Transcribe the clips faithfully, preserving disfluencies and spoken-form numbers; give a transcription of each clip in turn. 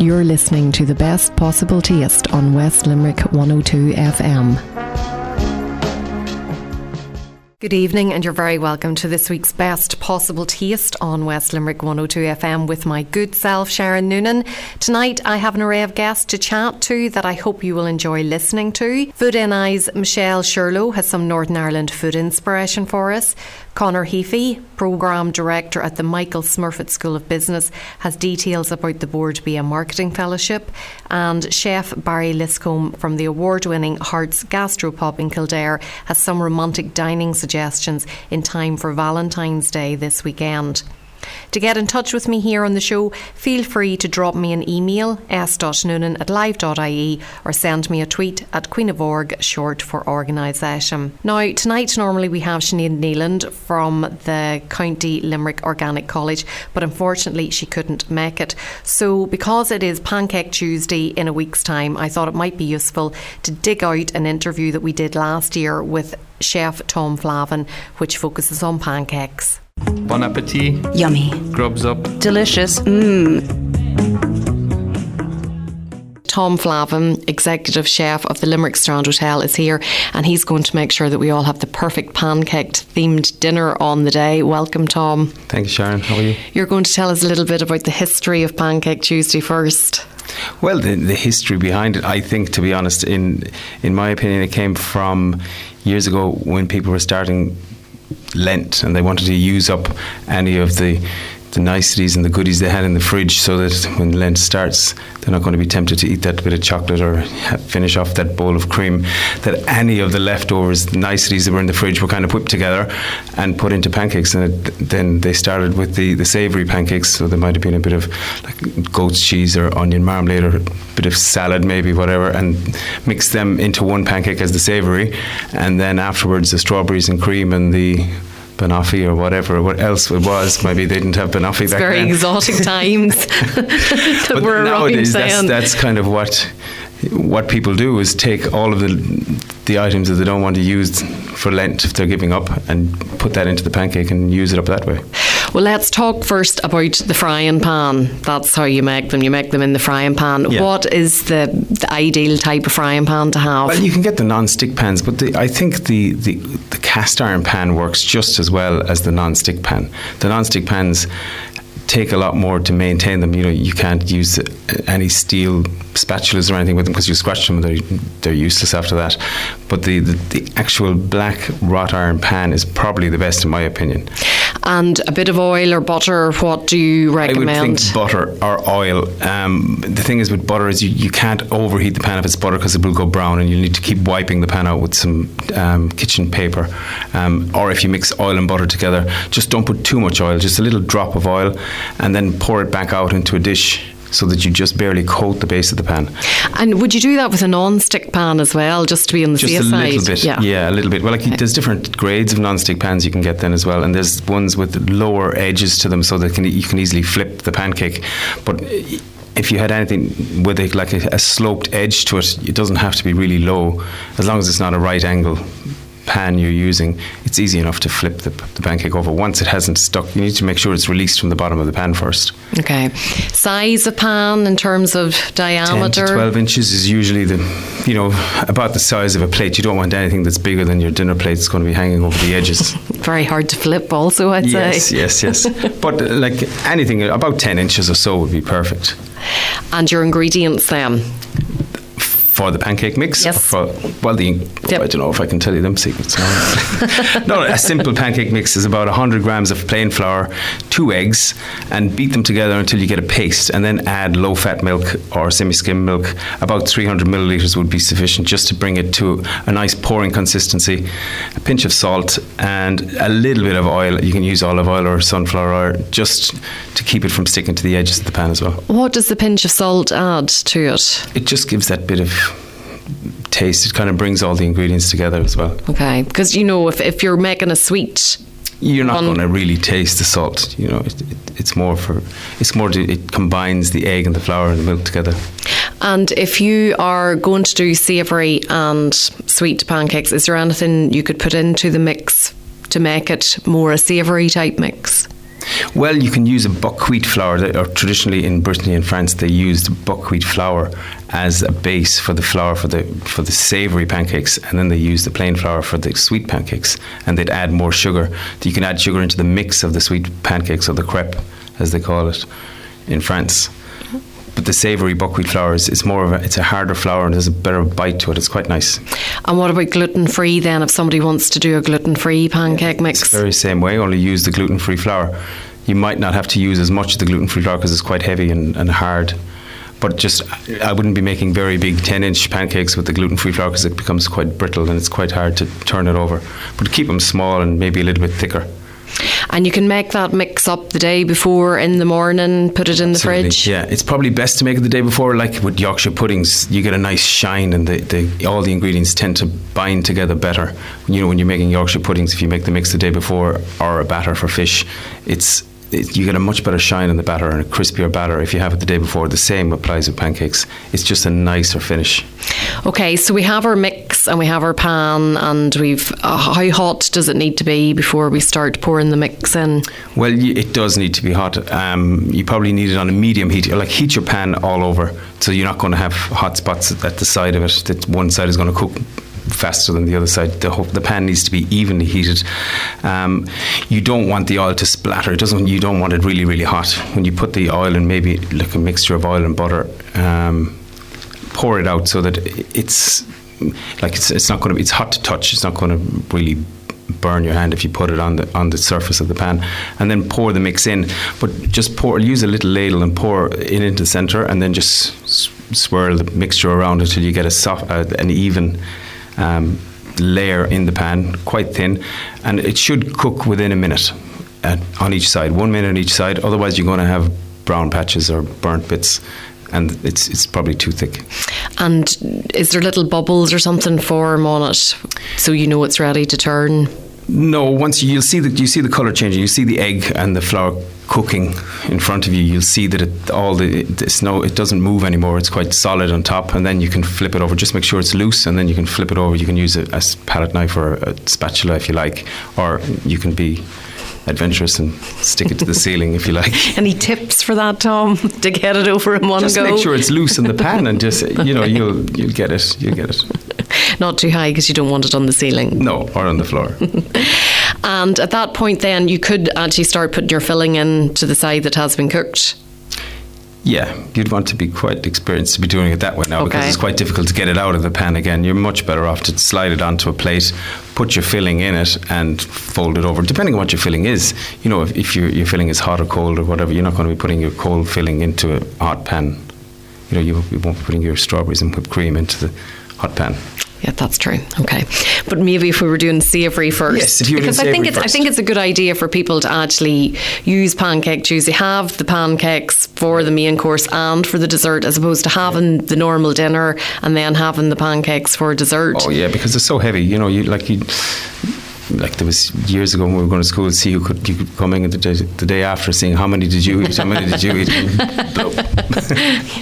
You're listening to the best possible taste on West Limerick one oh two F M. Good evening, and you're very welcome to this week's Best Possible Taste on West Limerick one oh two F M with my good self, Sharon Noonan. Tonight I have an array of guests to chat to that I hope you will enjoy listening to. Food N I's Michelle Shirlow has some Northern Ireland food inspiration for us. Connor Heafy, Programme Director at the Michael Smurfit School of Business, has details about the Bord Bia Marketing Fellowship. And Chef Barry Liscombe from the award-winning Hearts Gastropub in Kildare has some romantic dining suggestions in time for Valentine's Day this weekend. To get in touch with me here on the show, feel free to drop me an email, s dot noonan at live dot i e, or send me a tweet at Queen of Org, short for organisation. Now, tonight normally we have Sinead Nealand from the County Limerick Organic College, but unfortunately she couldn't make it. So because it is Pancake Tuesday in a week's time, I thought it might be useful to dig out an interview that we did last year with Chef Tom Flavin, which focuses on pancakes. Bon appetit. Yummy. Grubs up. Delicious. Mmm. Tom Flavin, Executive Chef of the Limerick Strand Hotel, is here, and he's going to make sure that we all have the perfect pancake-themed dinner on the day. Welcome, Tom. Thanks, Sharon. How are you? You're going to tell us a little bit about the history of Pancake Tuesday first. Well, the, the history behind it, I think, to be honest, in in my opinion, it came from years ago when people were starting Lent, and they wanted to use up any of the the niceties and the goodies they had in the fridge, so that when Lent starts, they're not going to be tempted to eat that bit of chocolate or finish off that bowl of cream. That any of the leftovers, the niceties that were in the fridge, were kind of whipped together and put into pancakes. And it, then they started with the, the savoury pancakes, so there might have been a bit of like goat's cheese or onion marmalade or a bit of salad, maybe, whatever, and mixed them into one pancake as the savoury. And then afterwards, the strawberries and cream and the banoffee or whatever, what else it was. Maybe they didn't have banoffee back very then. Very exotic times that but we're nowadays, that's, that's kind of what what people do, is take all of the the items that they don't want to use for Lent, if they're giving up, and put that into the pancake and use it up that way. Well, let's talk first about the frying pan. That's how you make them. You make them in the frying pan. Yeah. What is the, the ideal type of frying pan to have? Well, you can get the non-stick pans, but the, I think the, the, the cast iron pan works just as well as the non-stick pan. The non-stick pans take a lot more to maintain them. You know, you can't use any steel spatulas or anything with them because you scratch them and they're, they're useless after that. But the, the, the actual black wrought iron pan is probably the best, in my opinion. And a bit of oil or butter, what do you recommend? I would think butter or oil. Um, the thing is with butter is you, you can't overheat the pan if it's butter, because it will go brown, and you need to keep wiping the pan out with some um, kitchen paper. Um, or if you mix oil and butter together, just don't put too much oil, just a little drop of oil, and then pour it back out into a dish so that you just barely coat the base of the pan. And would you do that with a non-stick pan as well, just to be on the safe side? Just a little bit, yeah. yeah, a little bit. Well, like, okay. There's different grades of non-stick pans you can get then as well, and there's ones with lower edges to them so that can, you can easily flip the pancake. But if you had anything with it, like a, a sloped edge to it, it doesn't have to be really low, as long as it's not a right angle pan you're using. It's easy enough to flip the, the pancake over once it hasn't stuck. You need to make sure it's released from the bottom of the pan first. Okay. Size of pan in terms of diameter? ten to twelve inches is usually the, you know, about the size of a plate. You don't want anything that's bigger than your dinner plate. It's going to be hanging over the edges. Very hard to flip also, I'd yes, say. Yes, yes, yes. But like anything, about ten inches or so would be perfect. And your ingredients then? For the pancake mix? Yes. For, well, the, yep. I don't know if I can tell you them secrets. No, no, a simple pancake mix is about one hundred grams of plain flour, two eggs, and beat them together until you get a paste, and then add low-fat milk or semi-skim milk. About three hundred millilitres would be sufficient just to bring it to a nice pouring consistency. A pinch of salt and a little bit of oil. You can use olive oil or sunflower oil just to keep it from sticking to the edges of the pan as well. What does the pinch of salt add to it? It just gives that bit of taste. It kind of brings all the ingredients together as well. Okay, because you know, if, if you're making a sweet, you're not going to really taste the salt. You know, it, it, it's more for it's more to, it combines the egg and the flour and the milk together. And if you are going to do savoury and sweet pancakes, is there anything you could put into the mix to make it more a savoury type mix? Well, you can use a buckwheat flour, that, or traditionally in Brittany and France, they used buckwheat flour as a base for the flour for the for the savoury pancakes, and then they used the plain flour for the sweet pancakes, and they'd add more sugar. You can add sugar into the mix of the sweet pancakes, or the crepe, as they call it, in France. But the savoury buckwheat flour is it's more of a, it's a harder flour and there's a better bite to it. It's quite nice. And what about gluten-free then? If somebody wants to do a gluten-free pancake yeah, mix? It's the very same way, only use the gluten-free flour. You might not have to use as much of the gluten-free flour because it's quite heavy and, and hard. But just, I wouldn't be making very big ten-inch pancakes with the gluten-free flour because it becomes quite brittle and it's quite hard to turn it over. But keep them small and maybe a little bit thicker. And you can make that mix up the day before in the morning, put it in the Absolutely. fridge. Yeah, it's probably best to make it the day before. Like with Yorkshire puddings, you get a nice shine and the, the, all the ingredients tend to bind together better. You know, when you're making Yorkshire puddings, if you make the mix the day before or a batter for fish, it's it, you get a much better shine in the batter and a crispier batter if you have it the day before. The same applies with pancakes. It's just a nicer finish. Okay, so we have our mix and we have our pan, and we've uh, how hot does it need to be before we start pouring the mix in? Well, it does need to be hot. Um, you probably need it on a medium heat. Like heat your pan all over, so you're not going to have hot spots at the side of it. That one side is going to cook faster than the other side. The, whole, the pan needs to be evenly heated. Um, you don't want the oil to splatter. It doesn't. You don't want it really, really hot. When you put the oil in, maybe like a mixture of oil and butter. Um, pour it out so that it's like it's, it's not going to be, it's hot to touch. It's not going to really burn your hand if you put it on the on the surface of the pan, and then pour the mix in. But just pour, use a little ladle and pour it into the center, and then just swirl the mixture around until you get a soft, uh, an even um, layer in the pan, quite thin, and it should cook within a minute at, on each side, one minute on each side. Otherwise, you're going to have brown patches or burnt bits. And it's it's probably too thick. And is there little bubbles or something form on it, so you know it's ready to turn? No, once you, you'll see that you see the colour changing, you see the egg and the flour cooking in front of you. You'll see that it, all the, the snow it doesn't move anymore. It's quite solid on top, and then you can flip it over. Just make sure it's loose, and then you can flip it over. You can use a, a palette knife or a spatula if you like, or you can be adventurous and stick it to the ceiling if you like. Any tips for that, Tom, to get it over in one just go? Just make sure it's loose in the pan, and just you know, you'll you'll get it. You'll get it. Not too high because you don't want it on the ceiling. No, or on the floor. And at that point, then you could actually start putting your filling in to the side that has been cooked. Yeah, you'd want to be quite experienced to be doing it that way now, okay, because it's quite difficult to get it out of the pan again. You're much better off to slide it onto a plate, put your filling in it and fold it over, depending on what your filling is. You know, if, if your, your filling is hot or cold or whatever, you're not going to be putting your cold filling into a hot pan. You know, you, you won't be putting your strawberries and whipped cream into the hot pan. Yeah, that's true. Okay. But maybe if we were doing savoury first. Yes, if you were doing savoury first. Because I think it's a good idea for people to actually use Pancake Tuesday, have the pancakes for the main course and for the dessert, as opposed to having yeah. the normal dinner and then having the pancakes for dessert. Oh, yeah, because they're so heavy. You know, you like you... Like there was years ago when we were going to school, see who could you could come in the day, the day after, saying how many did you eat, how many did you eat.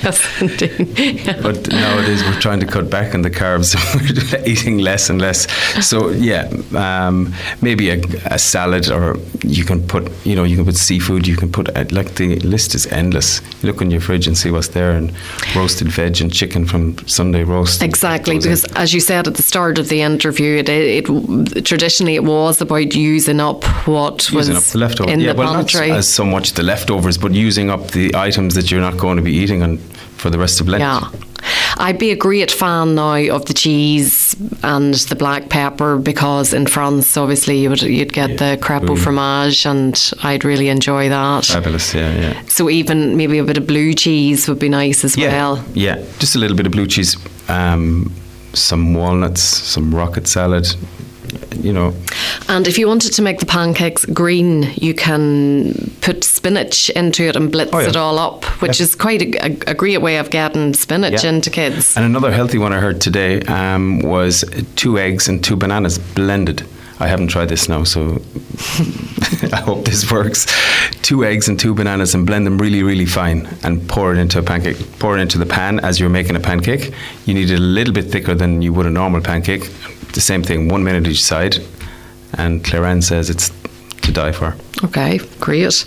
Yes, indeed. Yeah. But nowadays we're trying to cut back on the carbs, we're eating less and less. So yeah, um, maybe a, a salad, or you can put, you know, you can put seafood, you can put like the list is endless. You look in your fridge and see what's there, and roasted veg and chicken from Sunday roast. Exactly, because in. as you said at the start of the interview, it, it, it traditionally. It was about using up what using was up the in yeah, the well, pantry. Not as so much the leftovers, but using up the items that you're not going to be eating and for the rest of Lent. Yeah. I'd be a great fan now of the cheese and the black pepper, because in France, obviously, you would, you'd get yeah. the crepe au fromage, and I'd really enjoy that. Fabulous, yeah, yeah. So even maybe a bit of blue cheese would be nice as yeah. well. Yeah, just a little bit of blue cheese, um, some walnuts, some rocket salad. You know, and if you wanted to make the pancakes green, you can put spinach into it and blitz oh, yeah. it all up, which yeah. is quite a, a great way of getting spinach yeah. into kids. And another healthy one I heard today um, was two eggs and two bananas blended. I haven't tried this now, so I hope this works. Two eggs and two bananas, and blend them really, really fine, and pour it into a pancake. Pour it into the pan as you're making a pancake. You need it a little bit thicker than you would a normal pancake. The same thing, one minute each side. And Claire Anne says it's to die for. Okay, great.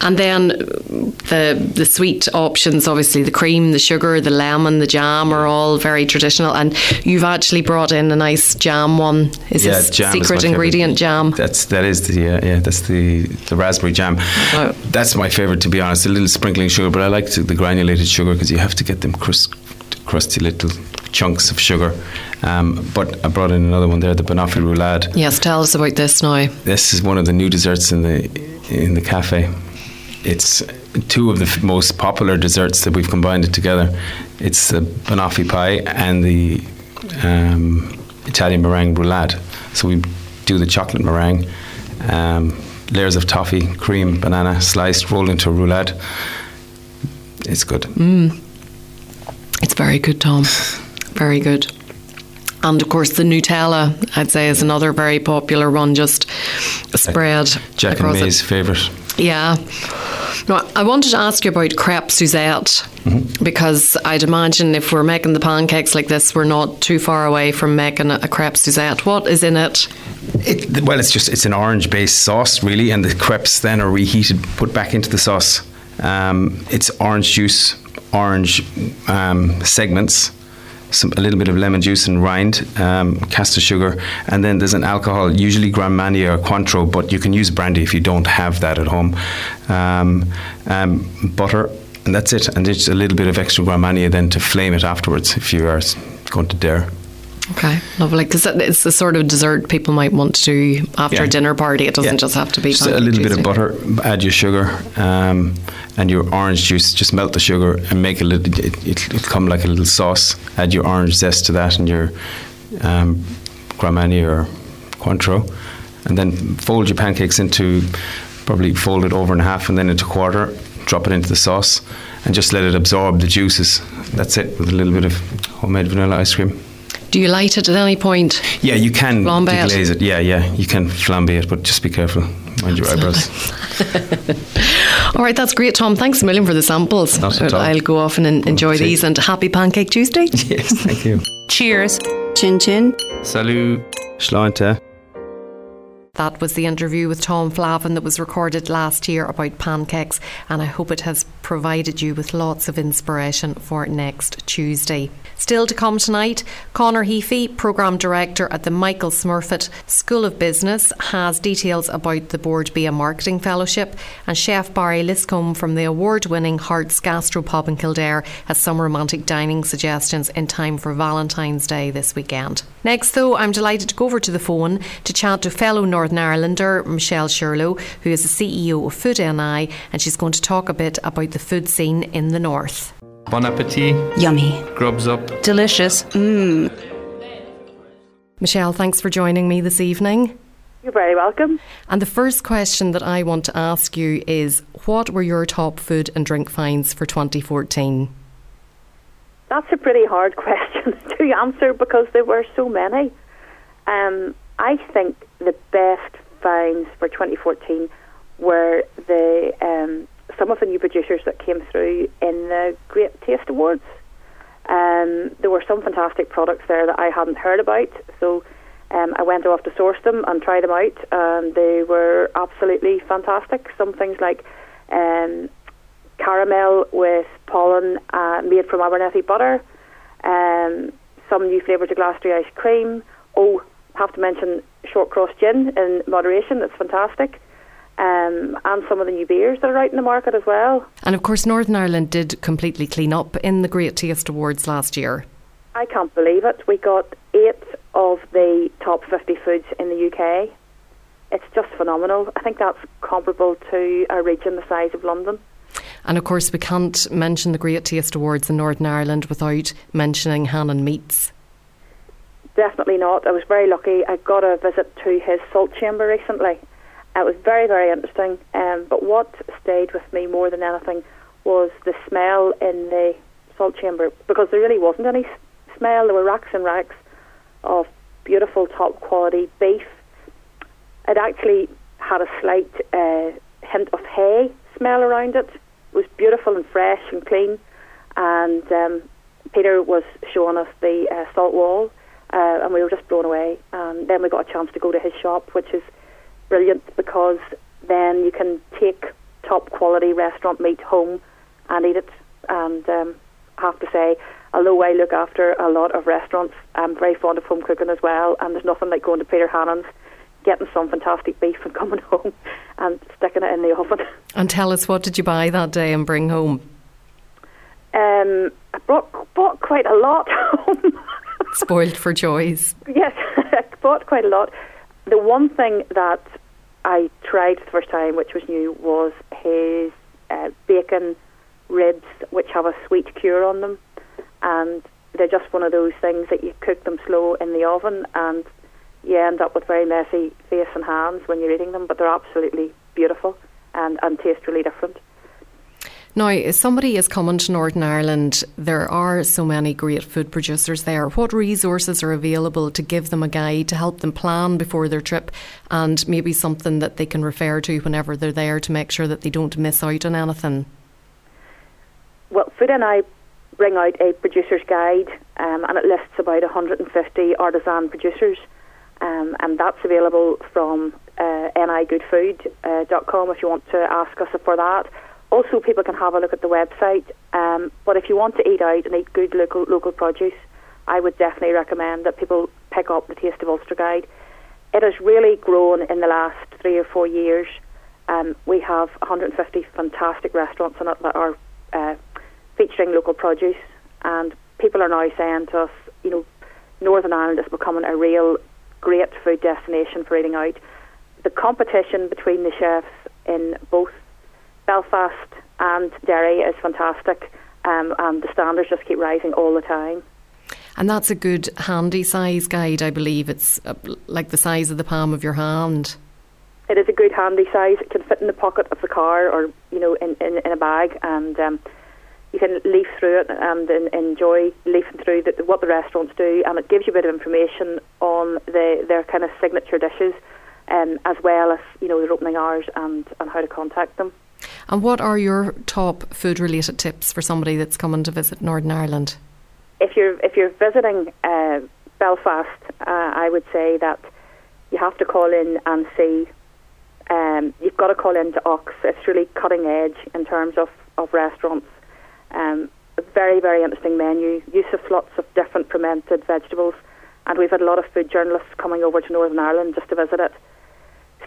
And then the the sweet options, obviously the cream, the sugar, the lemon, the jam are all very traditional, and you've actually brought in a nice jam one. Is yeah, this jam secret is ingredient jam? That's that is the yeah, yeah that's the, the raspberry jam. Oh. That's my favourite, to be honest. A little sprinkling sugar, but I like to, the granulated sugar, because you have to get them crisp, crusty little chunks of sugar. Um, but I brought in another one there, the banoffee roulade. Yes, tell us about this now. This is one of the new desserts in the in the cafe. It's two of the f- most popular desserts that we've combined it together. It's the banoffee pie and the um, Italian meringue roulade. So we do the chocolate meringue, um, layers of toffee, cream, banana, sliced, rolled into a roulade. It's good. Mm. It's very good, Tom. Very good. And, of course, the Nutella, I'd say, is another very popular one, just spread. Jack and May's favourite. Yeah. Now, I wanted to ask you about crepe Suzette, mm-hmm. because I'd imagine if we're making the pancakes like this, we're not too far away from making a crepe Suzette. What is in it? it well, it's just it's an orange-based sauce, really, and the crepes then are reheated, put back into the sauce. Um, it's orange juice, orange um, segments, some, a little bit of lemon juice and rind, um, caster sugar, and then there's an alcohol, usually Grand Marnier or Cointreau, but you can use brandy if you don't have that at home, um, um, butter, and that's it. And there's a little bit of extra Grand Marnier then to flame it afterwards if you are going to dare. Okay, lovely, because it's the sort of dessert people might want to do after yeah. a dinner party. It doesn't yeah. just have to be just a little bit of butter, add your sugar um, and your orange juice, just melt the sugar and make a little, it, it'll come like a little sauce, add your orange zest to that and your um, Grand Marnier or Cointreau, and then fold your pancakes into, probably fold it over in half and then into quarter, drop it into the sauce and just let it absorb the juices. That's it, with a little bit of homemade vanilla ice cream. Do you light it at any point? Yeah, you can deglaze it. it. Yeah, yeah, you can flambe it, but just be careful. Mind your eyebrows. All right, that's great, Tom. Thanks a million for the samples. Not at all. I'll go off and enjoy bon these, and happy Pancake Tuesday. Yes, thank you. Cheers. Chin chin. Salut. Schleunter. That was the interview with Tom Flavin that was recorded last year about pancakes, and I hope it has provided you with lots of inspiration for next Tuesday. Still to come tonight, Connor Heafy, Programme Director at the Michael Smurfit School of Business, has details about the Bord Bia Marketing Fellowship, and Chef Barry Liscombe from the award-winning Hearts Gastropub in Kildare has some romantic dining suggestions in time for Valentine's Day this weekend. Next though, I'm delighted to go over to the phone to chat to fellow Northern Irelander Michelle Shirlow, who is the C E O of Food N I, and she's going to talk a bit about the food scene in the north. Bon appetit. Yummy. Grubs up. Delicious. Mmm. Michelle, thanks for joining me this evening. You're very welcome. And the first question that I want to ask you is, what were your top food and drink finds for twenty fourteen? That's a pretty hard question to answer because there were so many. Um, I think the best finds for twenty fourteen were the... Um, some of the new producers that came through in the Great Taste Awards. Um, there were some fantastic products there that I hadn't heard about, so um, I went off to source them and try them out, and they were absolutely fantastic. Some things like um, caramel with pollen uh, made from Abernethy butter, um, some new flavours of Glastry ice cream. Oh, have to mention Shortcross gin in moderation, that's fantastic. Um, and some of the new beers that are out in the market as well. And of course Northern Ireland did completely clean up in the Great Taste Awards last year. I can't believe it. We got eight of the top fifty foods in the U K. It's just phenomenal. I think that's comparable to a region the size of London. And of course we can't mention the Great Taste Awards in Northern Ireland without mentioning Hannan Meats. Definitely not. I was very lucky. I got a visit to his salt chamber recently. It was very, very interesting, um, but what stayed with me more than anything was the smell in the salt chamber, because there really wasn't any s- smell. There were racks and racks of beautiful, top-quality beef. It actually had a slight uh, hint of hay smell around it. It was beautiful and fresh and clean, and um, Peter was showing us the uh, salt wall, uh, and we were just blown away. And then we got a chance to go to his shop, which is brilliant, because then you can take top quality restaurant meat home and eat it. And um, I have to say, although I look after a lot of restaurants, I'm very fond of home cooking as well, and there's nothing like going to Peter Hannan's, getting some fantastic beef and coming home and sticking it in the oven. And tell us, what did you buy that day and bring home? Um, I brought, bought quite a lot home. Spoiled for choice. Yes, I bought quite a lot. The one thing that I tried the first time, which was new, was his uh, bacon ribs, which have a sweet cure on them. And they're just one of those things that you cook them slow in the oven, and you end up with very messy face and hands when you're eating them, but they're absolutely beautiful and, and taste really different. Now, if somebody is coming to Northern Ireland, there are so many great food producers there. What resources are available to give them a guide, to help them plan before their trip, and maybe something that they can refer to whenever they're there to make sure that they don't miss out on anything? Well, Food N I bring out a producer's guide, um, and it lists about one hundred fifty artisan producers. Um, and that's available from uh, nigoodfood dot com if you want to ask us for that. Also, people can have a look at the website. Um, but if you want to eat out and eat good local local produce, I would definitely recommend that people pick up the Taste of Ulster Guide. It has really grown in the last three or four years. Um, we have one hundred fifty fantastic restaurants in it that are uh, featuring local produce. And people are now saying to us, you know, Northern Ireland is becoming a real great food destination for eating out. The competition between the chefs in both Belfast and Derry is fantastic, um, and the standards just keep rising all the time. And that's a good handy size guide, I believe. It's like the size of the palm of your hand. It is a good handy size. It can fit in the pocket of the car, or you know, in, in, in a bag, and um, you can leaf through it and, and enjoy leafing through the, what the restaurants do, and it gives you a bit of information on the, their kind of signature dishes, um, as well as, you know, their opening hours and, and how to contact them. And what are your top food-related tips for somebody that's coming to visit Northern Ireland? If you're if you're visiting uh, Belfast, uh, I would say that you have to call in and see. Um, you've got to call in to Ox. It's really cutting edge in terms of, of restaurants. Um, a very, very interesting menu, use of lots of different fermented vegetables, and we've had a lot of food journalists coming over to Northern Ireland just to visit it.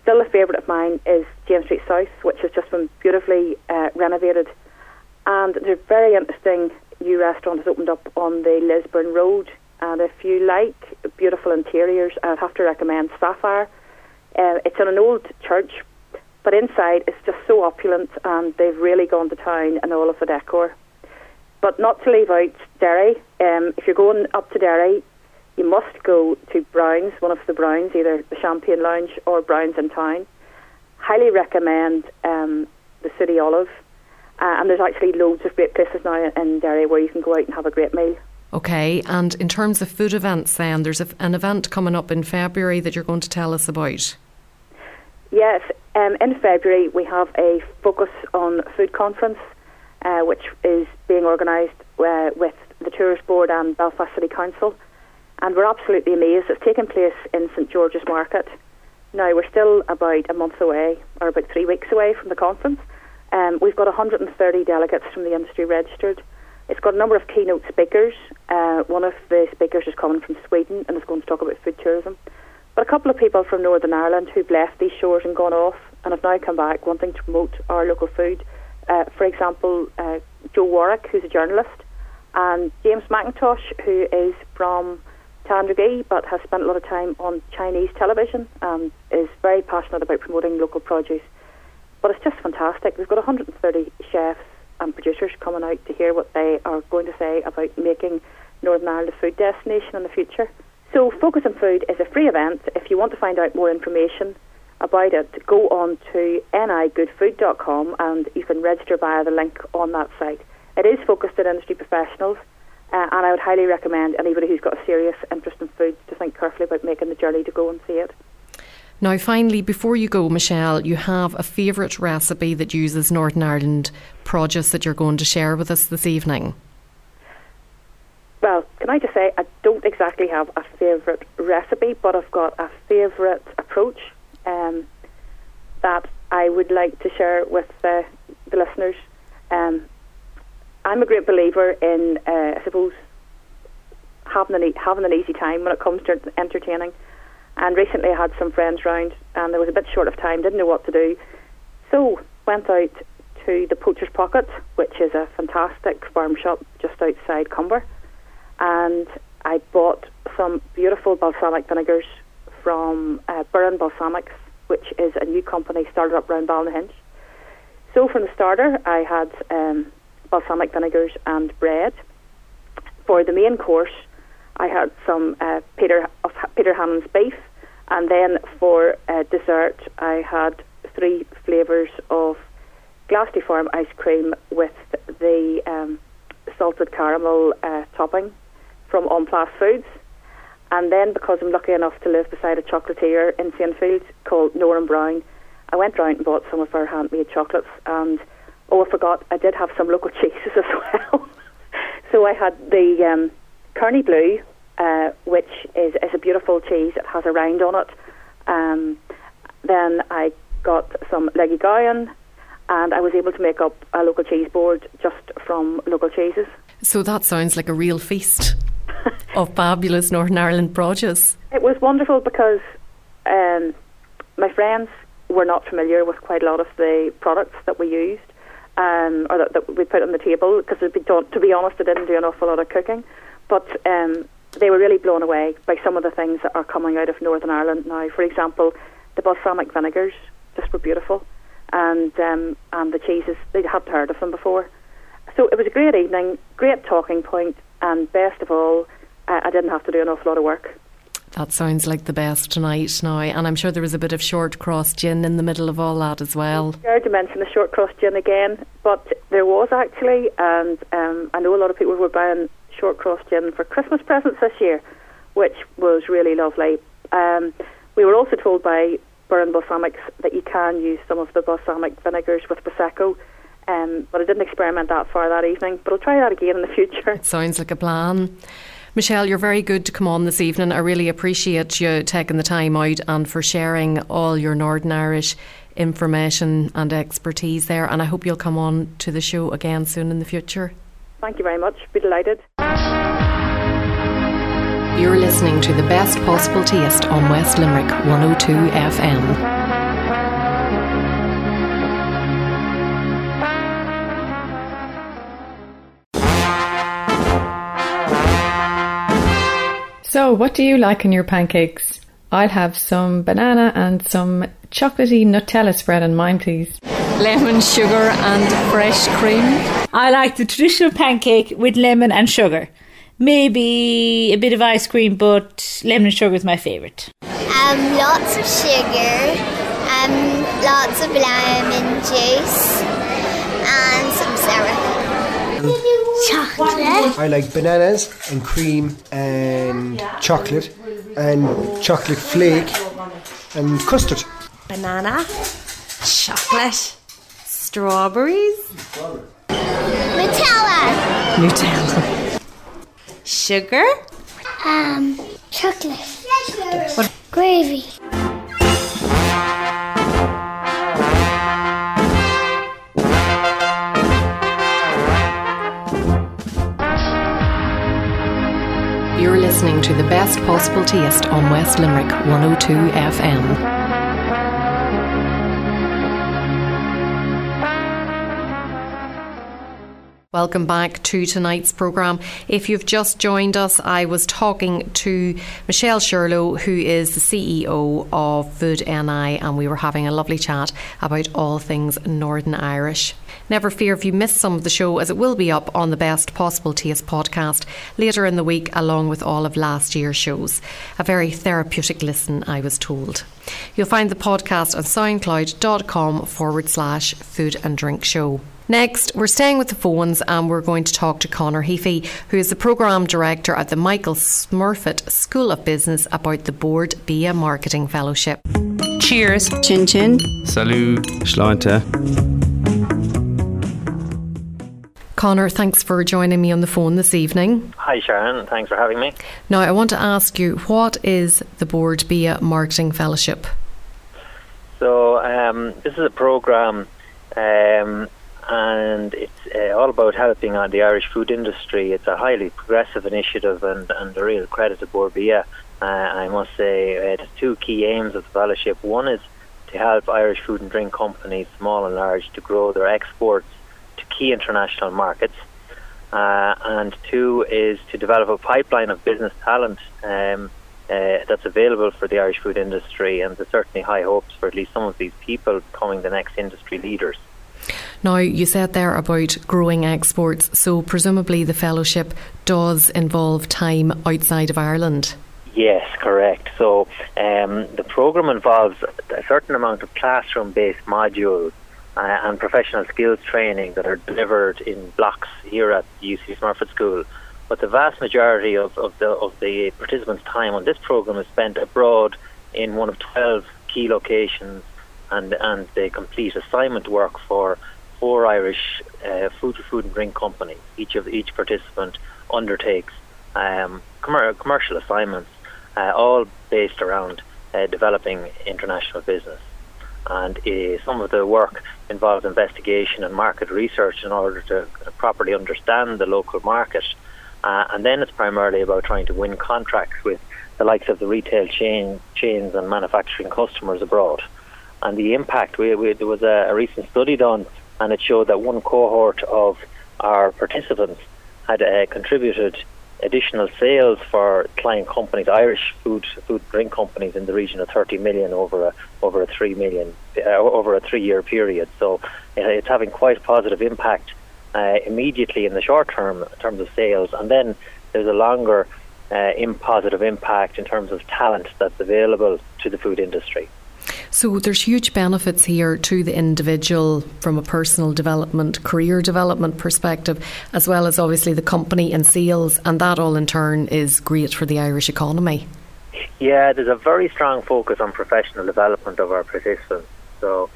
Still a favourite of mine is James Street South, which has just been beautifully uh, renovated, and there's a very interesting new restaurant has opened up on the Lisburn Road, and if you like beautiful interiors, I'd have to recommend Sapphire. Uh, it's in an old church, but inside it's just so opulent, and they've really gone to town in all of the decor. But not to leave out Derry, um, if you're going up to Derry, you must go to Browns, one of the Browns, either the Champagne Lounge or Browns in Town. Highly recommend um, the Sooty Olive. Uh, and there's actually loads of great places now in Derry where you can go out and have a great meal. OK, and in terms of food events then, there's a, an event coming up in February that you're going to tell us about. Yes, um, in February we have a focus on food conference, Uh, which is being organised uh, with the Tourist Board and Belfast City Council. And we're absolutely amazed. It's taking place in Saint George's Market. Now, we're still about a month away, or about three weeks away from the conference. Um, we've got one hundred thirty delegates from the industry registered. It's got a number of keynote speakers. Uh, one of the speakers is coming from Sweden and is going to talk about food tourism. But a couple of people from Northern Ireland who've left these shores and gone off and have now come back wanting to promote our local food. Uh, for example, uh, Joe Warwick, who's a journalist, and James McIntosh, who is from Tandragee but has spent a lot of time on Chinese television and is very passionate about promoting local produce. But it's just fantastic. We've got one hundred thirty chefs and producers coming out to hear what they are going to say about making Northern Ireland a food destination in the future. So Focus on Food is a free event. If you want to find out more information about it, go on to nigoodfood dot com and you can register via the link on that site. It is focused on industry professionals, uh, and I would highly recommend anybody who's got a serious interest in food to think carefully about making the journey to go and see it. Now finally, before you go, Michelle, you have a favourite recipe that uses Northern Ireland produce that you're going to share with us this evening? Well, can I just say I don't exactly have a favourite recipe, but I've got a favourite approach. Um, that I would like to share with uh, the listeners. Um, I'm a great believer in, uh, I suppose, having an, e- having an easy time when it comes to entertaining. And recently I had some friends round and I was a bit short of time, didn't know what to do. So went out to the Poacher's Pocket, which is a fantastic farm shop just outside Cumber. And I bought some beautiful balsamic vinegars from uh, Burren Balsamics, which is a new company started up round Balnahinch. So from the starter, I had um, balsamic vinegars and bread. For the main course, I had some uh, Peter of Peter Hannan's beef, and then for uh, dessert, I had three flavours of Glastry ice cream with the um, salted caramel uh, topping from En Place Foods. And then, because I'm lucky enough to live beside a chocolatier in Saintfields called Norman Brown, I went round and bought some of her handmade chocolates. And oh, I forgot, I did have some local cheeses as well. So I had the um, Kearney Blue, uh, which is, is a beautiful cheese. It has a rind on it. Um, then I got some Leggy Gowan, and I was able to make up a local cheese board just from local cheeses. So that sounds like a real feast of fabulous Northern Ireland produce. It was wonderful because um, my friends were not familiar with quite a lot of the products that we used um, or that, that we put on the table, because to be honest I didn't do an awful lot of cooking, but um, they were really blown away by some of the things that are coming out of Northern Ireland now. For example, the balsamic vinegars just were beautiful, and um, and the cheeses, they hadn't heard of them before. So it was a great evening, great talking point, and best of all, I, I didn't have to do an awful lot of work. That sounds like the best tonight now, and I'm sure there was a bit of Shortcross gin in the middle of all that as well. I'm scared to mention the Shortcross gin again, but there was actually, and um, I know a lot of people were buying Shortcross gin for Christmas presents this year, which was really lovely. Um, we were also told by Burren Balsamics that you can use some of the balsamic vinegars with Prosecco, um, but I didn't experiment that far that evening, but I'll try that again in the future. It sounds like a plan. Michelle, you're very good to come on this evening. I really appreciate you taking the time out and for sharing all your Northern Irish information and expertise there, and I hope you'll come on to the show again soon in the future. Thank you very much, be delighted. You're listening to The Best Possible Taste on West Limerick one oh two F M. So, what do you like in your pancakes? I'll have some banana and some chocolatey Nutella spread on mine, please. Lemon, sugar and fresh cream. I like the traditional pancake with lemon and sugar. Maybe a bit of ice cream, but lemon and sugar is my favourite. Um, lots of sugar, um, lots of lemon juice and some syrup. Um, chocolate. I like bananas and cream and chocolate and chocolate flake and custard. Banana, chocolate, strawberries. Nutella. Nutella. Sugar? Um, chocolate. What? Gravy. You're listening to The Best Possible Taste on West Limerick one oh two F M. Welcome back to tonight's programme. If you've just joined us, I was talking to Michelle Shirlow, who is the C E O of Food N I, and we were having a lovely chat about all things Northern Irish. Never fear if you missed some of the show, as it will be up on the Best Possible Taste podcast later in the week, along with all of last year's shows. A very therapeutic listen, I was told. You'll find the podcast on soundcloud.com forward slash food and drink show. Next, we're staying with the phones and we're going to talk to Connor Heafy, who is the Programme Director at the Michael Smurfit School of Business, about the Bord Bia Marketing Fellowship. Cheers. Chin chin. Salut. Sláinte. Connor, thanks for joining me on the phone this evening. Hi Sharon, thanks for having me. Now, I want to ask you, what is the Bord Bia Marketing Fellowship? So um, this is a programme um, and it's uh, all about helping on the Irish food industry. It's a highly progressive initiative and, and a real credit to Bord Bia. Uh, I must say uh, there's two key aims of the fellowship. One is to help Irish food and drink companies, small and large, to grow their exports to key international markets. Uh, and two is to develop a pipeline of business talent um, uh, that's available for the Irish food industry, and there's certainly high hopes for at least some of these people becoming the next industry leaders. Now, you said there about growing exports, so presumably the fellowship does involve time outside of Ireland? Yes, correct. So um, the programme involves a certain amount of classroom-based modules Uh, and professional skills training that are delivered in blocks here at the U C Smurfit School. But the vast majority of, of, the, of the participants' time on this programme is spent abroad in one of twelve key locations, and, and they complete assignment work for four Irish uh, food, food and drink companies. Each of each participant undertakes um, com- commercial assignments, uh, all based around uh, developing international business. And uh, some of the work involves investigation and market research in order to properly understand the local market. Uh, and then it's primarily about trying to win contracts with the likes of the retail chain, chains and manufacturing customers abroad. And the impact, we, we, there was a, a recent study done, and it showed that one cohort of our participants had uh, contributed additional sales for client companies, Irish food food drink companies, in the region of thirty million over a over a three million uh, over a three-year period. So it's having quite a positive impact uh, immediately in the short term in terms of sales, and then there's a longer uh, in positive impact in terms of talent that's available to the food industry. So there's huge benefits here to the individual from a personal development, career development perspective, as well as obviously the company and sales, and that all in turn is great for the Irish economy. Yeah, there's a very strong focus on professional development of our participants. So,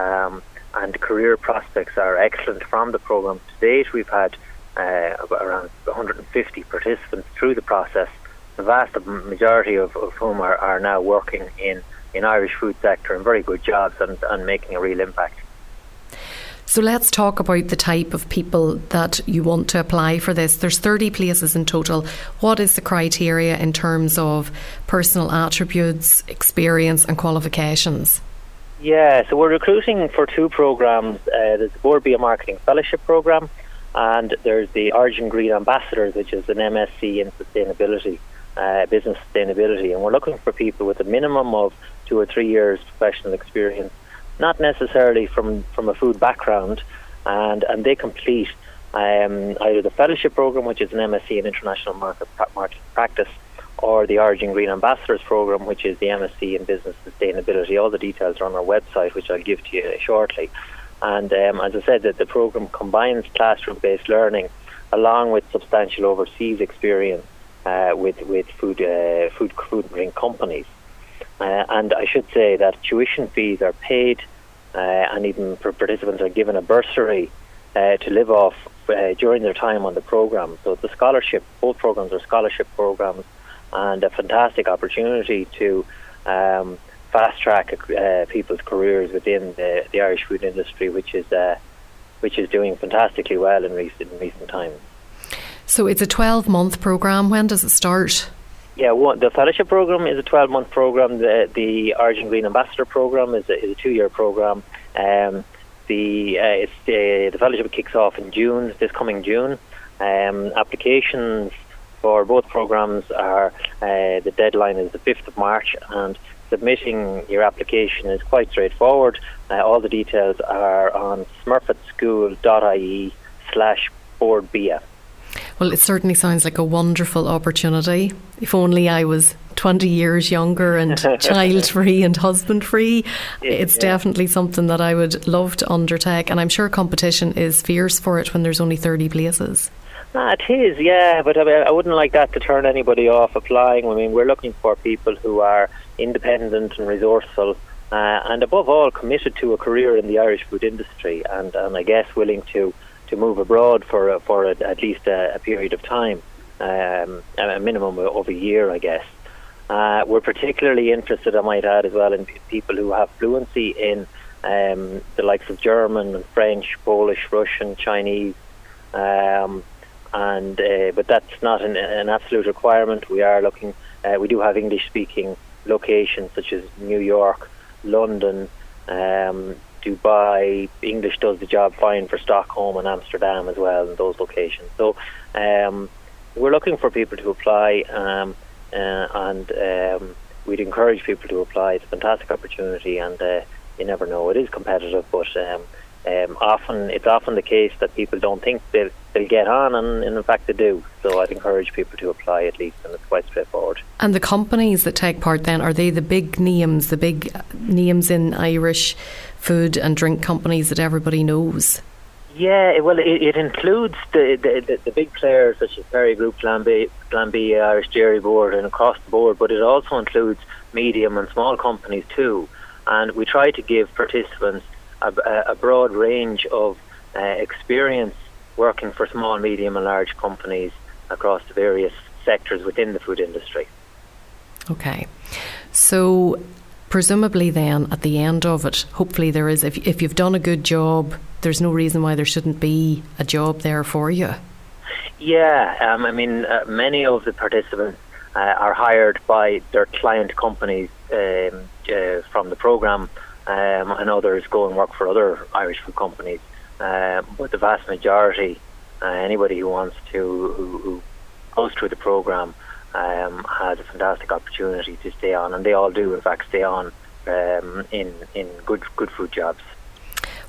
um, and career prospects are excellent from the programme. To date, we've had uh, around one hundred fifty participants through the process, the vast majority of, of whom are, are now working in in Irish food sector and very good jobs and, and making a real impact. So let's talk about the type of people that you want to apply for this. There's thirty places in total. What is the criteria in terms of personal attributes, experience and qualifications? Yeah, so we're recruiting for two programmes. Uh, there's the Bord Bia Marketing Fellowship programme, and there's the Origin Green Ambassadors, which is an M S c in sustainability, uh, business sustainability. And we're looking for people with a minimum of two or three years professional experience, not necessarily from, from a food background, and, and they complete um, either the fellowship programme, which is an M S c in international market, market practice, or the Origin Green Ambassadors programme, which is the M S c in business sustainability. All the details are on our website, which I'll give to you shortly. And um, as I said, that the programme combines classroom-based learning along with substantial overseas experience uh, with with food uh, food food and drink companies. Uh, and I should say that tuition fees are paid, uh, and even participants are given a bursary uh, to live off uh, during their time on the programme. So the scholarship, both programmes are scholarship programmes, and a fantastic opportunity to um, fast-track uh, people's careers within the, the Irish food industry, which is uh, which is doing fantastically well in recent, in recent times. So it's a twelve-month programme. When does it start? Yeah, well, the fellowship program is a twelve-month program. The, the Origin Green Ambassador program is a, is a two-year program. Um, the uh, it's the, the fellowship kicks off in June, this coming June. Um, applications for both programs are uh, the deadline is the fifth of March, and submitting your application is quite straightforward. Uh, all the details are on smurfitt schools dot i e slash Bord Bia. Well, it certainly sounds like a wonderful opportunity. If only I was twenty years younger and child-free and husband-free. Yeah, it's yeah. definitely something that I would love to undertake. And I'm sure competition is fierce for it when there's only thirty places. Ah, it is, yeah. But I, mean, I wouldn't like that to turn anybody off applying. I mean, we're looking for people who are independent and resourceful uh, and, above all, committed to a career in the Irish food industry and, and I guess, willing to to move abroad for uh, for a, at least a, a period of time, um, a minimum of a year, I guess. Uh, we're particularly interested, I might add as well, in people who have fluency in um, the likes of German, French, Polish, Russian, Chinese, um, and uh, but that's not an, an absolute requirement. We are looking, uh, we do have English-speaking locations such as New York, London, um, Dubai. English does the job fine for Stockholm and Amsterdam as well in those locations. So um, we're looking for people to apply, um, uh, and um, we'd encourage people to apply. It's a fantastic opportunity, and uh, you never know. It is competitive, but um, um, often it's often the case that people don't think they'll, they'll get on, and, and in fact they do. So I'd encourage people to apply at least, and it's quite straightforward. And the companies that take part then, are they the big names, the big names in Irish food and drink companies that everybody knows? Yeah, well, it, it includes the, the, the big players such as Perry Group, Glanbia, Glanbia, Irish Dairy Board, and across the board, but it also includes medium and small companies too. And we try to give participants a, a broad range of uh, experience working for small, medium and large companies across the various sectors within the food industry. Okay. So presumably then at the end of it, hopefully there is, if, if you've done a good job, there's no reason why there shouldn't be a job there for you. Yeah, um, I mean, uh, many of the participants uh, are hired by their client companies um, uh, from the programme, um, and others go and work for other Irish food companies. Uh, but the vast majority, uh, anybody who wants to, who, who goes through the programme, Um, has a fantastic opportunity to stay on, and they all do in fact stay on um, in in good good food jobs.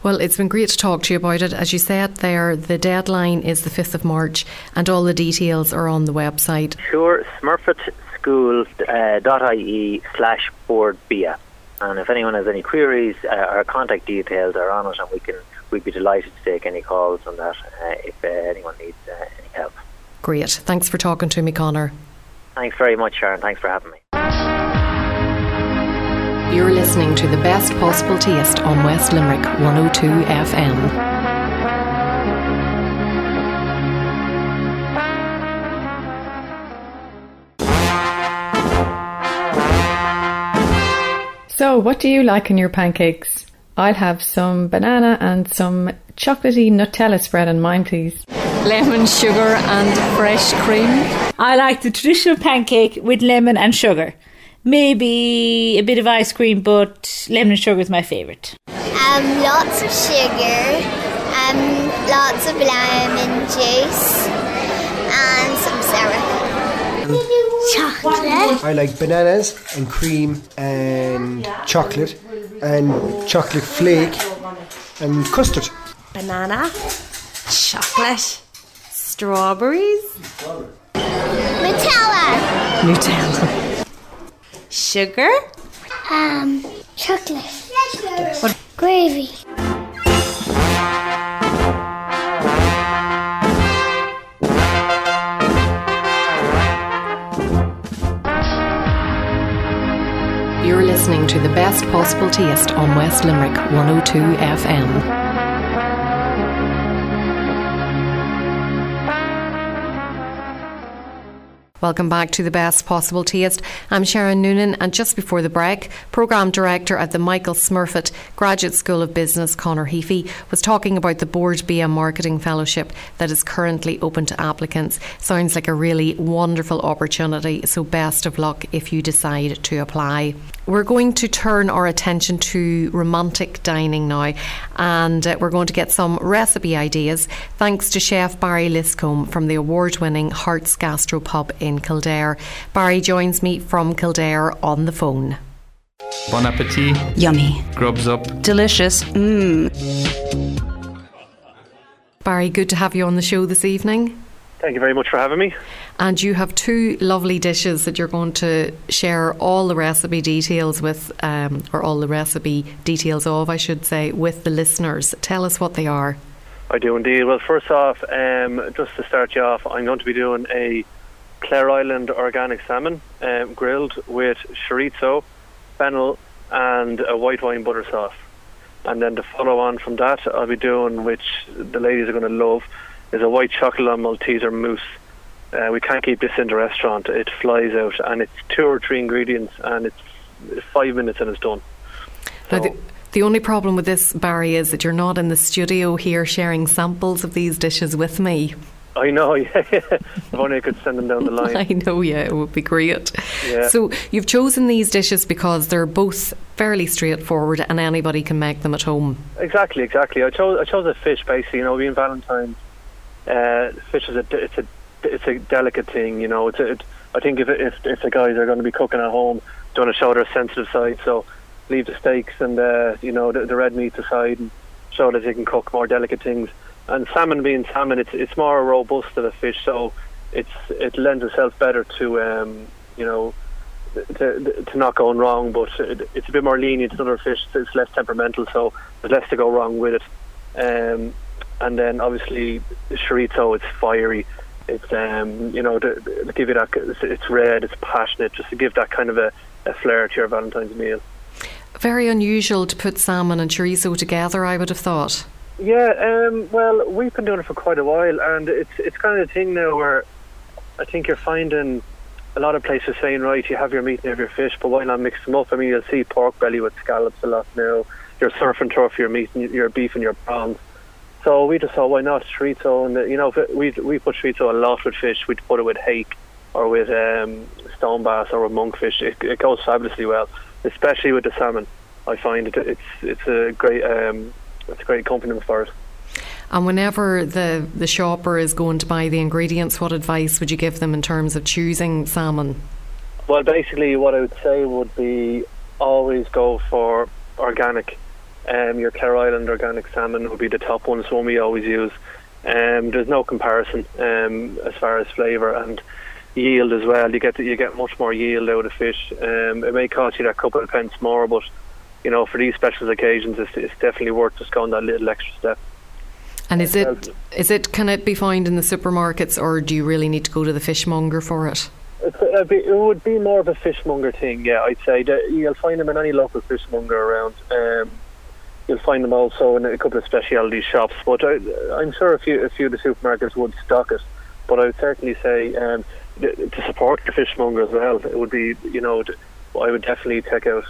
Well, it's been great to talk to you about it. As you said there, the deadline is the fifth of March, and all the details are on the website. Sure, smurfittschools dot I E uh, slash Bord Bia, and if anyone has any queries, uh, our contact details are on it, and we can we'd be delighted to take any calls on that uh, if uh, anyone needs uh, any help. Great, thanks for talking to me, Connor. Thanks very much, Sharon. Thanks for having me. You're listening to The Best Possible Taste on West Limerick one oh two F M. So, what do you like in your pancakes? I'll have some banana and some chocolatey Nutella spread on mine, please. Lemon, sugar and fresh cream. I like the traditional pancake with lemon and sugar. Maybe a bit of ice cream, but lemon and sugar is my favourite. Um, lots of sugar, um, lots of lemon juice and some syrup. Um, chocolate. I like bananas and cream and chocolate and chocolate flake and custard. Banana, chocolate, strawberries, Nutella, Nutella, sugar, um, chocolate, what? Gravy. You're listening to The Best Possible Taste on West Limerick one oh two F M. Welcome back to The Best Possible Taste. I'm Sharon Noonan, and just before the break, Programme Director at the Michael Smurfit Graduate School of Business, Connor Heafy, was talking about the Bord Bia Marketing Fellowship that is currently open to applicants. Sounds like a really wonderful opportunity, so best of luck if you decide to apply. We're going to turn our attention to romantic dining now, and uh, we're going to get some recipe ideas thanks to chef Barry Liscombe from the award-winning Hearts Gastropub in Kildare. Barry joins me from Kildare on the phone. Bon appetit. Yummy. Grubs up. Delicious. Mmm. Barry, good to have you on the show this evening. Thank you very much for having me. And you have two lovely dishes that you're going to share all the recipe details with, um, or all the recipe details of, I should say, with the listeners. Tell us what they are. I do indeed. Well, first off, um, just to start you off, I'm going to be doing a Clare Island organic salmon um, grilled with chorizo, fennel and a white wine butter sauce. And then to follow on from that, I'll be doing, which the ladies are going to love, is a white chocolate on Malteser mousse. Uh, we can't keep this in the restaurant. It flies out, and it's two or three ingredients, and it's five minutes and it's done. So. Now the, the only problem with this, Barry, is that you're not in the studio here sharing samples of these dishes with me. I know, yeah. If only I could send them down the line. I know, yeah, it would be great. Yeah. So you've chosen these dishes because they're both fairly straightforward and anybody can make them at home. Exactly, exactly. I chose I chose a fish, basically, you know, being Valentine's. Uh, fish is a, it's a, it's a delicate thing, you know. It's a, it, I think if, if if the guys are going to be cooking at home, they want to show their sensitive side, so leave the steaks and, uh, you know, the, the red meat aside and show that they can cook more delicate things. And salmon being salmon, it's it's more robust than a fish, so it's it lends itself better to um, you know to, to not going wrong. But it, it's a bit more lenient than other fish. It's less temperamental, so there's less to go wrong with it. Um, and then obviously chorizo, it's fiery. It's um, you know to, to give you that it's red, it's passionate, just to give that kind of a, a flair to your Valentine's meal. Very unusual to put salmon and chorizo together, I would have thought. Yeah, um, well, we've been doing it for quite a while, and it's it's kind of a thing now where I think you're finding a lot of places saying, right, you have your meat and you have your fish, but why not mix them up? I mean, you'll see pork belly with scallops a lot now. You're surfing turf, your meat and your beef and your prawns. So we just thought, why not chorizo? And you know, we we put chorizo a lot with fish. We'd put it with hake or with um, stone bass or with monkfish. It, it goes fabulously well, especially with the salmon. I find it it's it's a great. Um, It's a great accompaniment for us. And whenever the, the shopper is going to buy the ingredients, what advice would you give them in terms of choosing salmon? Well, basically what I would say would be always go for organic. Um, your Clare Island organic salmon would be the top one. It's one we always use. Um, there's no comparison um, as far as flavour and yield as well. You get you get much more yield out of fish. Um, it may cost you that couple of pence more, but you know, for these special occasions, it's, it's definitely worth just going that little extra step. And is it, is it, can it be found in the supermarkets, or do you really need to go to the fishmonger for it? It's, it'd be, it would be more of a fishmonger thing, yeah, I'd say. You'll find them in any local fishmonger around. Um, you'll find them also in a couple of specialty shops, but I, I'm sure a few, a few of the supermarkets would stock it. But I would certainly say um, to support the fishmonger as well. It would be, you know, I would definitely take out.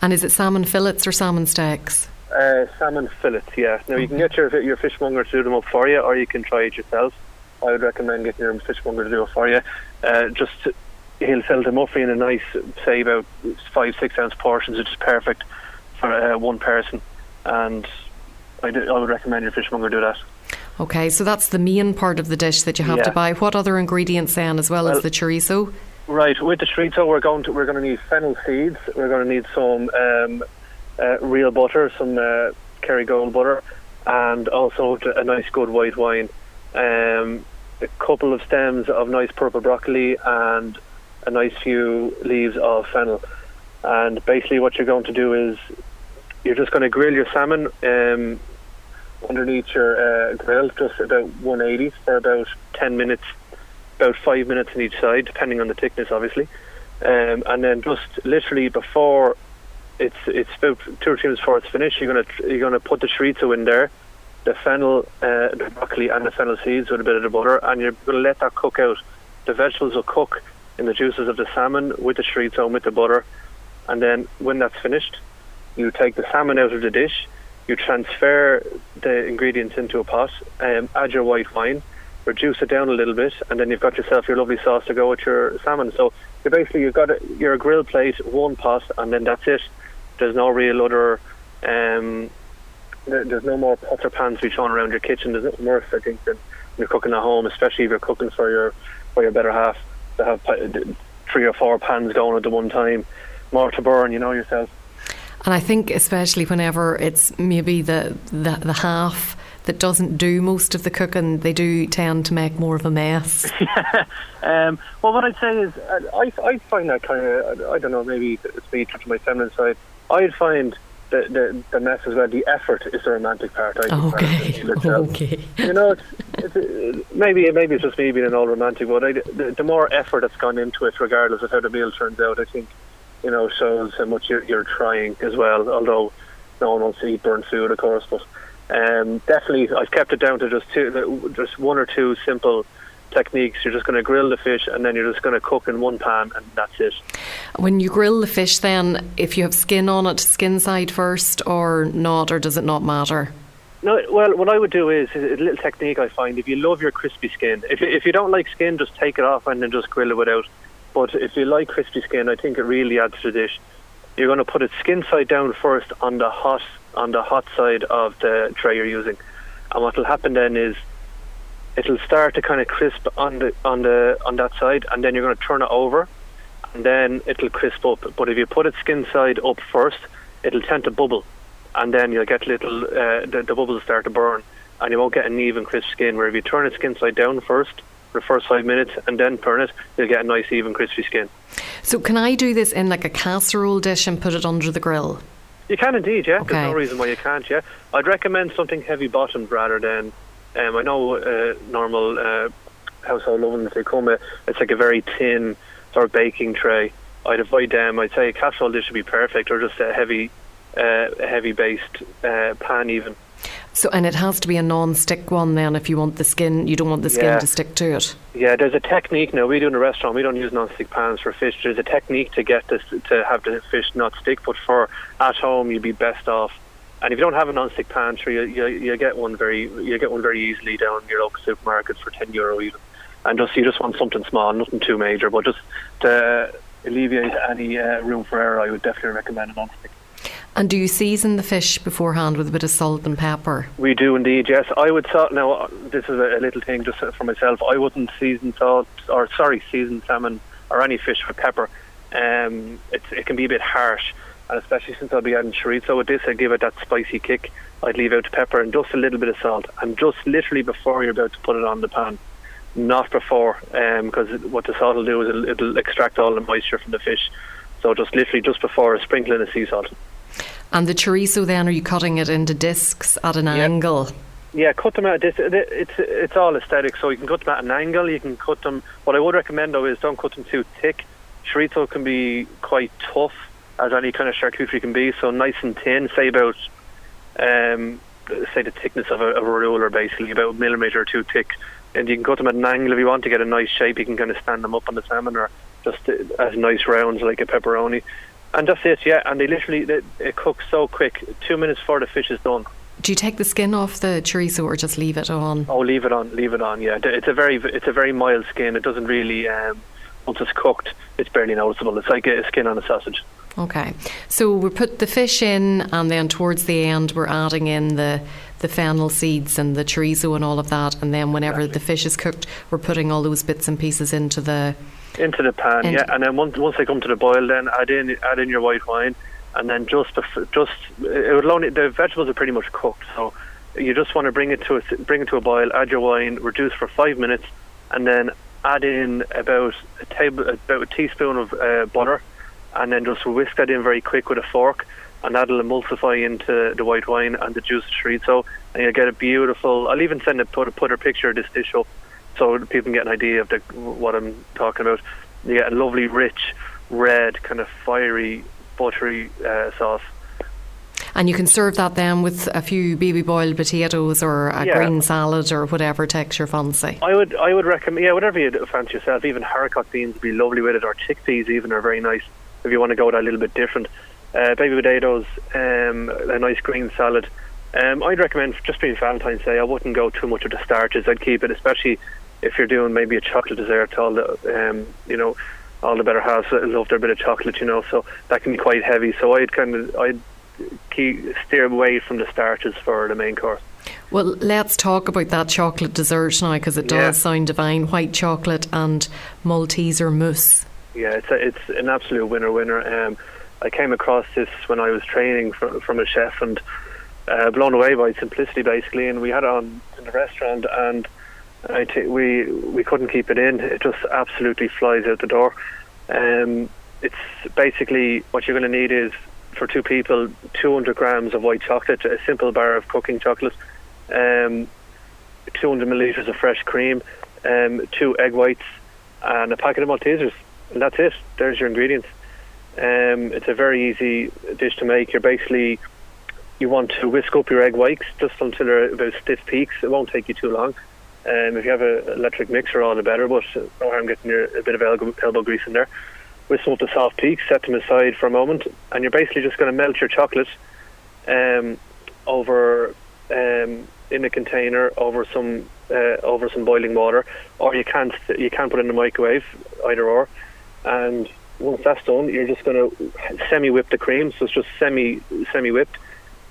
And is it salmon fillets or salmon steaks? Uh, salmon fillets, yeah. Now, you can get your your fishmonger to do them up for you, or you can try it yourself. I would recommend getting your fishmonger to do it for you. Uh, just he'll fill them up for you in a nice, say, about five, six ounce portions, which is perfect for uh, one person. And I, do, I would recommend your fishmonger do that. Okay, so that's the main part of the dish that you have yeah. to buy. What other ingredients then, as well, well as the chorizo? Right, with the chorizo, we're going to we're going to need fennel seeds. We're going to need some um, uh, real butter, some uh, Kerrygold butter, and also a nice good white wine. Um, a couple of stems of nice purple broccoli and a nice few leaves of fennel. And basically, what you're going to do is you're just going to grill your salmon um, underneath your uh, grill, just about one eighty for about ten minutes. About five minutes on each side, depending on the thickness, obviously. Um, and then just literally before it's it's about two or three minutes before it's finished, you're gonna you're gonna put the chorizo in there, the fennel, uh, the broccoli, and the fennel seeds with a bit of the butter, and you're gonna let that cook out. The vegetables will cook in the juices of the salmon with the chorizo and with the butter. And then when that's finished, you take the salmon out of the dish, you transfer the ingredients into a pot, um, add your white wine. Reduce it down a little bit, and then you've got yourself your lovely sauce to go with your salmon. So you're basically you've got a, your grill plate, one pot, and then that's it. There's no real other. Um, there, there's no more pots or pans to be thrown around your kitchen. There's nothing worse, I think, than when you're cooking at home, especially if you're cooking for your for your better half, to have three or four pans going at the one time. More to burn, you know yourself. And I think especially whenever it's maybe the the, the half that doesn't do most of the cooking, they do tend to make more of a mess. Yeah. Um, well, what I'd say is, I, I find that kind of, I don't know, maybe it's me touching my feminine side, I'd find the, the, the mess as well, the effort is the romantic part. I okay, okay. You know, it's, it's, maybe, maybe it's just me being an old romantic, but I, the, the more effort that's gone into it, regardless of how the meal turns out, I think, you know, shows how much you're, you're trying as well, although no one wants to eat burnt food, of course, but Um, definitely I've kept it down to just two, just one or two simple techniques. You're just going to grill the fish and then you're just going to cook in one pan and that's it. When you grill the fish then, if you have skin on it, skin side first or not, or does it not matter? No, well, what I would do is, is a little technique I find, if you love your crispy skin, if, if you don't like skin, just take it off and then just grill it without. But if you like crispy skin, I think it really adds to the dish. You're going to put it skin side down first on the hot on the hot side of the tray you're using. And what will happen then is it'll start to kind of crisp on the on the on that side, and then you're going to turn it over and then it'll crisp up. But if you put it skin side up first, it'll tend to bubble and then you'll get little uh, the, the bubbles start to burn and you won't get an even crisp skin. Where if you turn it skin side down first for the first five minutes and then turn it, you'll get a nice even crispy skin. So can I do this in like a casserole dish and put it under the grill? You can indeed, yeah. Okay. There's no reason why you can't, yeah. I'd recommend something heavy bottomed rather than, um, I know uh, normal uh, household ovens, they come, uh, it's like a very thin sort of baking tray. I'd avoid them. I'd say a casserole dish would be perfect, or just a heavy, uh, heavy based uh, pan even. So, and it has to be a non-stick one then if you want the skin, you don't want the skin yeah. to stick to it. Yeah, there's a technique now, we do in a restaurant, we don't use non-stick pans for fish. There's a technique to get this, to have the fish not stick, but for at home you'd be best off. And if you don't have a non-stick pan, sure, you, you, you get one very you get one very easily down in your local supermarket for ten euro even. And just you just want something small, nothing too major, but just to alleviate any uh, room for error, I would definitely recommend a non-stick. And do you season the fish beforehand with a bit of salt and pepper? We do indeed, yes. I would salt. Now, this is a little thing just for myself. I wouldn't season salt, or sorry, season salmon or any fish with pepper. Um, it's, it can be a bit harsh, and especially since I'll be adding chorizo with this, I give it that spicy kick. I'd leave out the pepper and just a little bit of salt, and just literally before you're about to put it on the pan, not before, because um, what the salt will do is it'll, it'll extract all the moisture from the fish. So just literally just before, a sprinkling of sea salt. And the chorizo then, are you cutting it into discs at an yeah. angle? Yeah, cut them at a disc. It's, it's all aesthetic, so you can cut them at an angle, you can cut them... What I would recommend, though, is don't cut them too thick. Chorizo can be quite tough, as any kind of charcuterie can be, so nice and thin, say about, um, say the thickness of a, of a ruler, basically, about a millimetre or two thick. And you can cut them at an angle if you want to get a nice shape. You can kind of stand them up on the salmon, or just as nice rounds like a pepperoni. And that's it, yeah. And they literally they, it cooks so quick. Two minutes before the fish is done. Do you take the skin off the chorizo or just leave it on? Oh, leave it on, leave it on. Yeah, it's a very it's a very mild skin. It doesn't really um, once it's cooked, it's barely noticeable. It's like a skin on a sausage. Okay, so we put the fish in, and then towards the end, we're adding in the the fennel seeds and the chorizo and all of that. And then whenever exactly. the fish is cooked, we're putting all those bits and pieces into the. Into the pan, and yeah, and then once once they come to the boil, then add in add in your white wine, and then just bef- just it would only, the vegetables are pretty much cooked, so you just want to bring it to a, bring it to a boil. Add your wine, reduce for five minutes, and then add in about a table about a teaspoon of uh, butter, and then just whisk that in very quick with a fork, and that'll emulsify into the white wine and the juice of chorizo, and you'll get a beautiful. I'll even send a put, put a picture of this dish up, so people can get an idea of the, what I'm talking about. You get a lovely, rich, red, kind of fiery, buttery uh, sauce. And you can serve that then with a few baby boiled potatoes or a yeah. green salad or whatever takes your fancy. I would I would recommend, yeah, whatever you fancy yourself. Even haricot beans would be lovely with it, or chickpeas even are very nice if you want to go that a little bit different. Uh, baby potatoes, um, a nice green salad. Um, I'd recommend, just being Valentine's Day, I wouldn't go too much of the starches. I'd keep it, especially if you're doing maybe a chocolate dessert, all the um, you know, all the better halves love their bit of chocolate, you know, so that can be quite heavy. So I'd kind of I'd keep, steer away from the starches for the main course. Well, let's talk about that chocolate dessert now, because it does yeah. sound divine. White chocolate and Malteser mousse. Yeah, it's a, it's an absolute winner winner. Um, I came across this when I was training from from a chef, and uh, blown away by simplicity basically. And we had it on in the restaurant, and I t- we we couldn't keep it in. It just absolutely flies out the door. Um, it's basically what you're going to need is, for two people, two hundred grams of white chocolate, a simple bar of cooking chocolate, um, two hundred millilitres of fresh cream, um, two egg whites, and a packet of Maltesers. And that's it. There's your ingredients. Um, it's a very easy dish to make. You're basically you want to whisk up your egg whites just until they're about stiff peaks. It won't take you too long. Um, if you have an electric mixer on, the better, but no harm getting your, a bit of elbow, elbow grease in there. Whistle up the soft peaks, set them aside for a moment, and you're basically just going to melt your chocolate um, over um, in a container over some uh, over some boiling water, or you can you can put it in the microwave, either or. And once that's done, you're just going to semi whip the cream, so it's just semi semi whipped.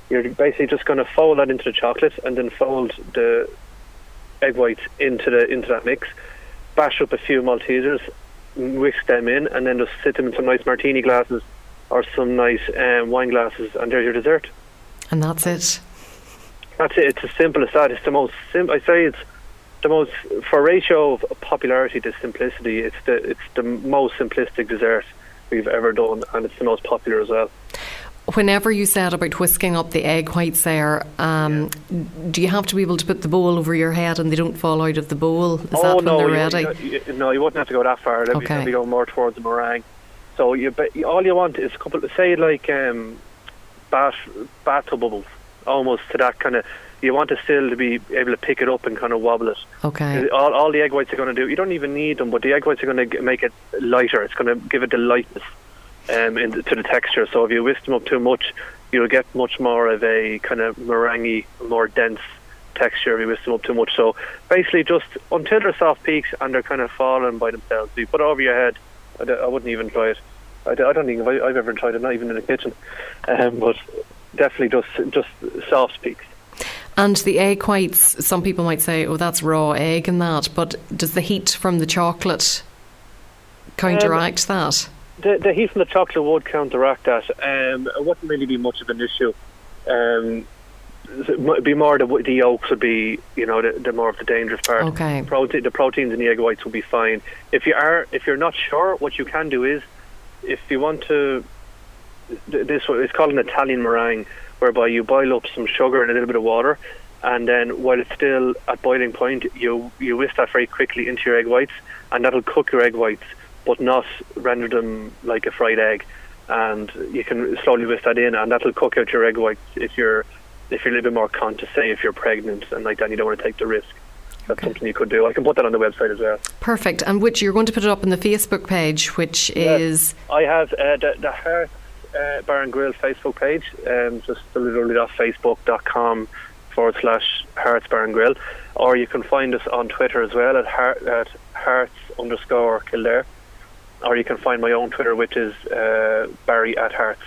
You're basically just going to fold that into the chocolate, and then fold the egg whites into the into that mix. Bash up a few Maltesers, mix them in, and then just sit them in some nice martini glasses or some nice um, wine glasses, and there's your dessert. And that's it. That's it. It's as simple as that. It's the most simple. I say it's the most, for ratio of popularity to simplicity, it's the it's the most simplistic dessert we've ever done, and it's the most popular as well. Whenever you said about whisking up the egg whites there, um, yeah. do you have to be able to put the bowl over your head and they don't fall out of the bowl? Is oh, that when no, they're ready? You, you, no, you wouldn't have to go that far. That'd okay. be going more towards the meringue. So you, all you want is a couple, say like um, bath, bathtub bubbles, almost to that kind of, you want the still to be able to pick it up and kind of wobble it. Okay. All, all the egg whites are going to do, you don't even need them, but the egg whites are going to make it lighter. It's going to give it the lightness. Um, in the, to the texture. So if you whisk them up too much, you'll get much more of a kind of meringue, more dense texture if you whisk them up too much. So basically, just until they're soft peaks and they're kind of falling by themselves. If you put it over your head, I, I wouldn't even try it. I, I don't think I've, I've ever tried it, not even in the kitchen. Um, but definitely just just soft peaks. And the egg whites, some people might say, oh, that's raw egg and that, but does the heat from the chocolate counteract um, that? The, the heat from the chocolate would counteract that. Um, it wouldn't really be much of an issue. Um, it would be more the, the yolks would be, you know, the, the more of the dangerous part. Okay. Prote- the proteins in the egg whites would be fine. If you are, if you're not sure, what you can do is, if you want to, this it's called an Italian meringue, whereby you boil up some sugar and a little bit of water, and then while it's still at boiling point, you you whisk that very quickly into your egg whites, and that'll cook your egg whites, but not render them like a fried egg. And you can slowly whisk that in, and that'll cook out your egg whites if you're if you're a little bit more conscious, say if you're pregnant and like that, and you don't want to take the risk. That's okay. Something you could do. I can put that on the website as well. Perfect. And which you're going to put it up on the Facebook page, which yes. is... I have uh, the, the Hearts uh, Bar and Grill Facebook page, um, just literally off facebook dot com forward slash Hearts Bar and Grill. Or you can find us on Twitter as well at, heart, at Hearts underscore Kildare. Or you can find my own Twitter, which is uh, Barry at Hearts.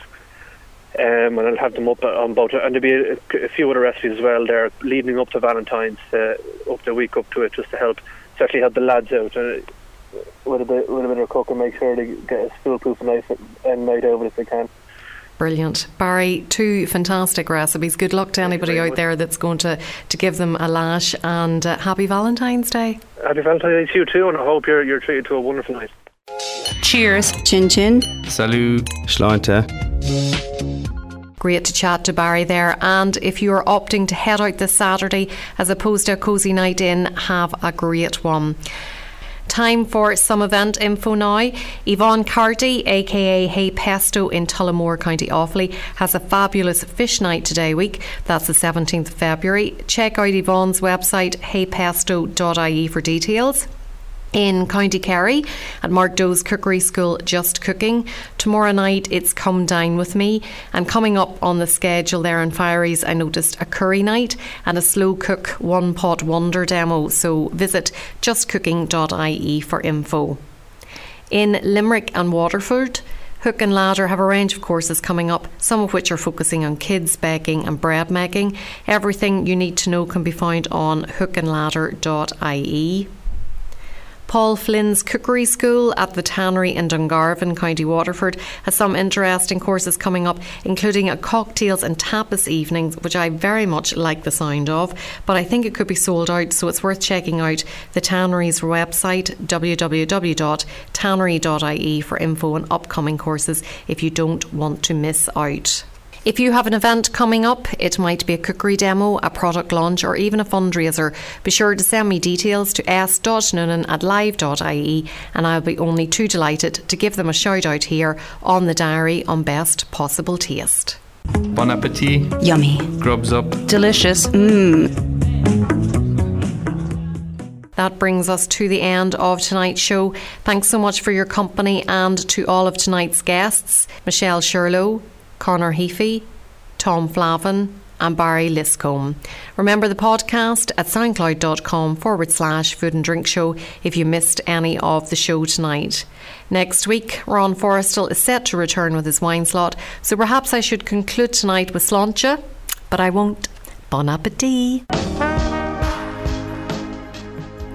Um, and I'll have them up on both. And there'll be a, a few other recipes as well there, leading up to Valentine's, uh, up the week up to it, just to help, especially help the lads out uh, with, a bit, with a bit of cooking, make sure they get a schoolproof night and night over if they can. Brilliant. Barry, two fantastic recipes. Good luck to anybody out much. there that's going to, to give them a lash. And uh, happy Valentine's Day. Happy Valentine's Day to you too, and I hope you're, you're treated to a wonderful night. Cheers. Chin chin. Salut. Schleinte. Great to chat to Barry there. And if you're opting to head out this Saturday as opposed to a cosy night in, have a great one. Time for some event info now. Yvonne Carty, aka Hey Pesto in Tullamore, County Offaly, has a fabulous fish night today week. That's the seventeenth of February. Check out Yvonne's website hey pesto dot I E for details. In County Kerry at Mark Doe's Cookery School, Just Cooking. Tomorrow night it's Come Dine With Me, and coming up on the schedule there in Fieries, I noticed a curry night and a slow cook one pot wonder demo, so visit just cooking dot I E for info. In Limerick and Waterford, Hook and Ladder have a range of courses coming up, some of which are focusing on kids baking and bread making. Everything you need to know can be found on hook and ladder dot I E. Paul Flynn's Cookery School at the Tannery in Dungarvan, County Waterford, has some interesting courses coming up, including a cocktails and tapas evening, which I very much like the sound of, but I think it could be sold out, so it's worth checking out the Tannery's website, w w w dot tannery dot I E, for info on upcoming courses if you don't want to miss out. If you have an event coming up, it might be a cookery demo, a product launch, or even a fundraiser, be sure to send me details to s dot noonan at live dot I E, and I'll be only too delighted to give them a shout out here on the diary on Best Possible Taste. Bon appetit. Yummy. Grubs up. Delicious. Mmm. that brings us to the end of tonight's show. Thanks so much for your company and to all of tonight's guests, Michelle Shirlow, Connor Heafy, Tom Flavin and Barry Liscombe. Remember the podcast at soundcloud.com forward slash food and drink show if you missed any of the show tonight. Next week, Ron Forrestal is set to return with his wine slot, so perhaps I should conclude tonight with Sláinte, but I won't. Bon appétit!